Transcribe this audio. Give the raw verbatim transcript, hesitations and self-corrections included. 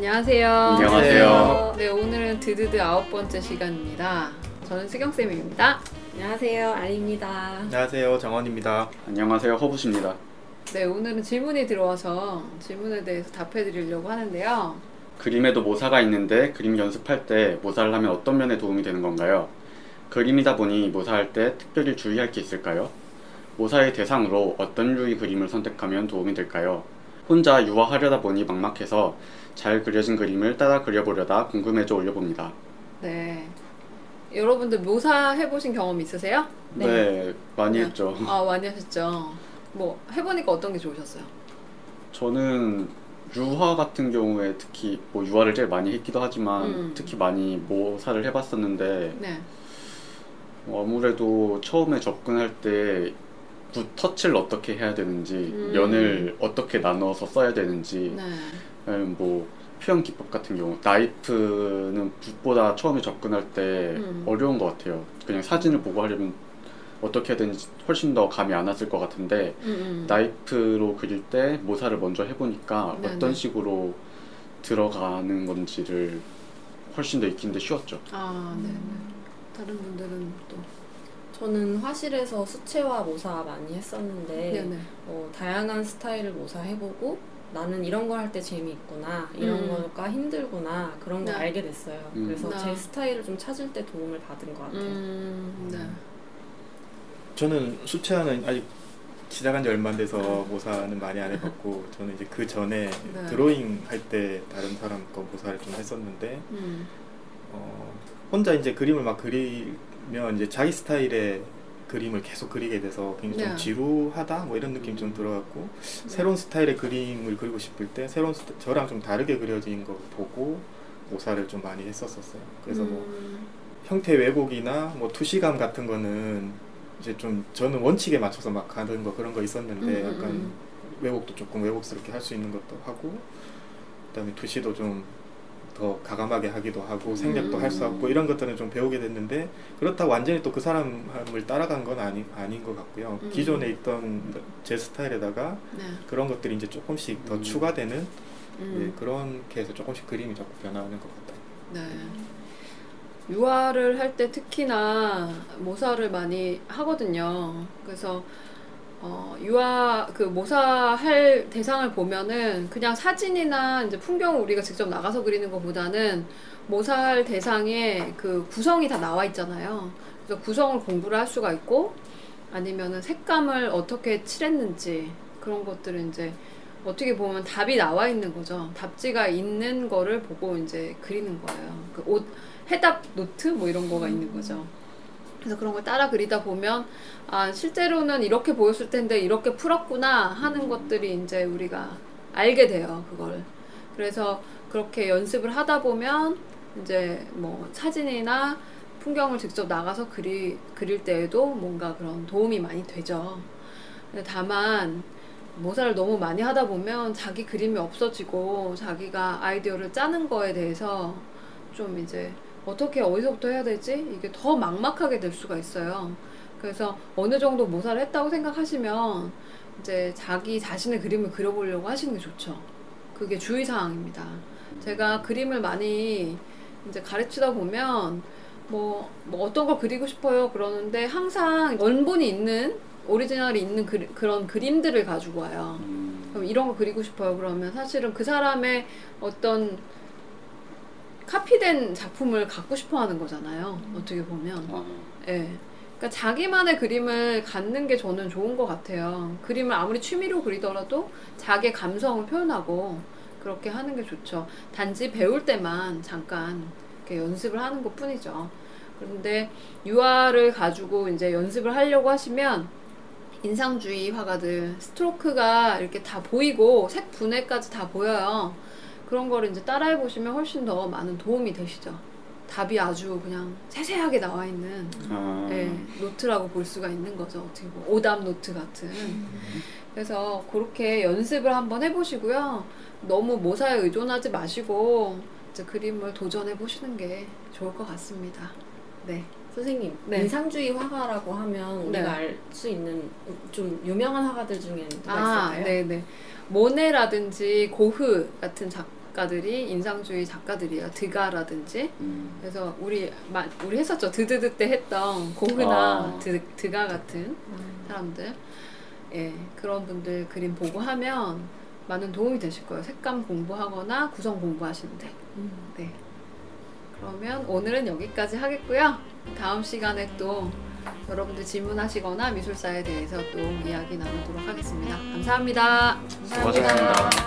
안녕하세요. 안녕하세요. 네, 오늘은 드드드 아홉 번째 시간입니다. 저는 수경쌤입니다. 안녕하세요. 아리입니다. 안녕하세요. 정원입니다. 안녕하세요. 허부씨입니다. 네, 오늘은 질문이 들어와서 질문에 대해서 답해드리려고 하는데요. 그림에도 모사가 있는데 그림 연습할 때 모사를 하면 어떤 면에 도움이 되는 건가요? 그림이다 보니 모사할 때 특별히 주의할 게 있을까요? 모사의 대상으로 어떤 류의 그림을 선택하면 도움이 될까요? 혼자 유화하려다 보니 막막해서 잘 그려진 그림을 따라 그려보려다 궁금해져 올려봅니다. 네, 여러분들 모사 해보신 경험 있으세요? 네, 네 많이 그냥, 했죠. 아, 많이 하셨죠. 뭐 해보니까 어떤 게 좋으셨어요? 저는 유화 같은 경우에 특히 뭐 유화를 제일 많이 했기도 하지만 음. 특히 많이 모사를 해봤었는데 네. 아무래도 처음에 접근할 때 붓터치를 어떻게 해야 되는지 음. 면을 어떻게 나눠서 써야 되는지 네. 뭐 표현 기법 같은 경우 나이프는 붓보다 처음에 접근할 때 음. 어려운 것 같아요. 그냥 사진을 보고 하려면 어떻게 해야 되는지 훨씬 더 감이 안 왔을 것 같은데 음음. 나이프로 그릴 때 모사를 먼저 해보니까 네네. 어떤 식으로 들어가는 건지를 훨씬 더 익히는데 쉬웠죠. 아, 네. 다른 분들은 또? 저는 화실에서 수채화 모사 많이 했었는데 어, 다양한 스타일을 모사해보고 나는 이런 걸 할 때 재미있구나, 이런 음. 거가 힘들구나 그런 걸 네. 알게 됐어요. 음. 그래서 네. 제 스타일을 좀 찾을 때 도움을 받은 것 같아요. 음. 네. 저는 수채화는 아직 시작한 지 얼마 안 돼서 모사는 많이 안 해봤고 저는 이제 그 전에 네. 드로잉 할 때 다른 사람 거 모사를 좀 했었는데 음. 어, 혼자 이제 그림을 막 그리면 이제 자기 스타일의 그림을 계속 그리게 돼서 굉장히 네. 좀 지루하다 뭐 이런 느낌 좀 들어갔고 네. 새로운 스타일의 그림을 그리고 싶을 때 새로운 스타, 저랑 좀 다르게 그려진 거 보고 모사를 좀 많이 했었었어요. 그래서 음. 뭐 형태 왜곡이나 뭐 투시감 같은 거는 이제 좀 저는 원칙에 맞춰서 막 하는 거 그런 거 있었는데 음, 약간 음. 왜곡도 조금 왜곡스럽게 할 수 있는 것도 하고 그다음에 투시도 좀 더 가감하게 하기도 하고 생략도 음. 할 수 없고 이런 것들은 좀 배우게 됐는데 그렇다고 완전히 또 그 사람을 따라간 건 아니, 아닌 것 같고요. 음. 기존에 있던 제 스타일에다가 네. 그런 것들이 이제 조금씩 더 음. 추가되는 음. 예, 그런 게 해서 조금씩 그림이 자꾸 변화하는 것 같아요. 네. 유화를 할 때 특히나 모사를 많이 하거든요. 그래서 어, 유화 그 모사할 대상을 보면은 그냥 사진이나 이제 풍경을 우리가 직접 나가서 그리는 것보다는 모사할 대상의 그 구성이 다 나와 있잖아요. 그래서 구성을 공부를 할 수가 있고 아니면은 색감을 어떻게 칠했는지 그런 것들을 이제 어떻게 보면 답이 나와 있는 거죠. 답지가 있는 거를 보고 이제 그리는 거예요. 그 옷 해답 노트 뭐 이런 거가 음. 있는 거죠. 그래서 그런 걸 따라 그리다 보면 아 실제로는 이렇게 보였을 텐데 이렇게 풀었구나 하는 음. 것들이 이제 우리가 알게 돼요. 그걸. 그래서 그렇게 연습을 하다 보면 이제 뭐 사진이나 풍경을 직접 나가서 그리, 그릴 때에도 뭔가 그런 도움이 많이 되죠. 근데 다만 모사를 너무 많이 하다 보면 자기 그림이 없어지고 자기가 아이디어를 짜는 거에 대해서 좀 이제 어떻게 어디서부터 해야 되지? 이게 더 막막하게 될 수가 있어요. 그래서 어느 정도 모사를 했다고 생각하시면 이제 자기 자신의 그림을 그려보려고 하시는 게 좋죠. 그게 주의사항입니다. 제가 그림을 많이 이제 가르치다 보면 뭐, 뭐 어떤 걸 그리고 싶어요 그러는데 항상 원본이 있는 오리지널이 있는 그리, 그런 그림들을 가지고 와요. 음. 그럼 이런 거 그리고 싶어요 그러면 사실은 그 사람의 어떤 카피된 작품을 갖고 싶어 하는 거잖아요. 음. 어떻게 보면 아. 예. 그러니까 자기만의 그림을 갖는 게 저는 좋은 것 같아요. 그림을 아무리 취미로 그리더라도 자기의 감성을 표현하고 그렇게 하는 게 좋죠. 단지 배울 때만 잠깐 이렇게 연습을 하는 것 뿐이죠. 그런데 유화를 가지고 이제 연습을 하려고 하시면 인상주의 화가들 스트로크가 이렇게 다 보이고 색 분해까지 다 보여요. 그런 거를 이제 따라해 보시면 훨씬 더 많은 도움이 되시죠. 답이 아주 그냥 세세하게 나와 있는 아. 예, 노트라고 볼 수가 있는 거죠. 어떻게 보면 오답 노트 같은. 그래서 그렇게 연습을 한번 해보시고요. 너무 모사에 의존하지 마시고 이제 그림을 도전해 보시는 게 좋을 것 같습니다. 네. 선생님, 네. 인상주의 화가라고 하면 우리가 네. 알 수 있는 좀 유명한 화가들 중에 누가 아, 있을까요? 네네. 모네라든지 고흐 같은 작, 작가들이 인상주의 작가들이야. 드가라든지. 음. 그래서 우리 마, 우리 했었죠. 드드드 때 했던 고흐나 아. 드, 드가 같은 음. 사람들. 예, 그런 분들 그림 보고 하면 많은 도움이 되실 거예요. 색감 공부하거나 구성 공부하시는데. 음. 네. 그러면 오늘은 여기까지 하겠고요. 다음 시간에 또 여러분들 질문하시거나 미술사에 대해서 또 이야기 나누도록 하겠습니다. 감사합니다. 감사합니다. 고맙습니다.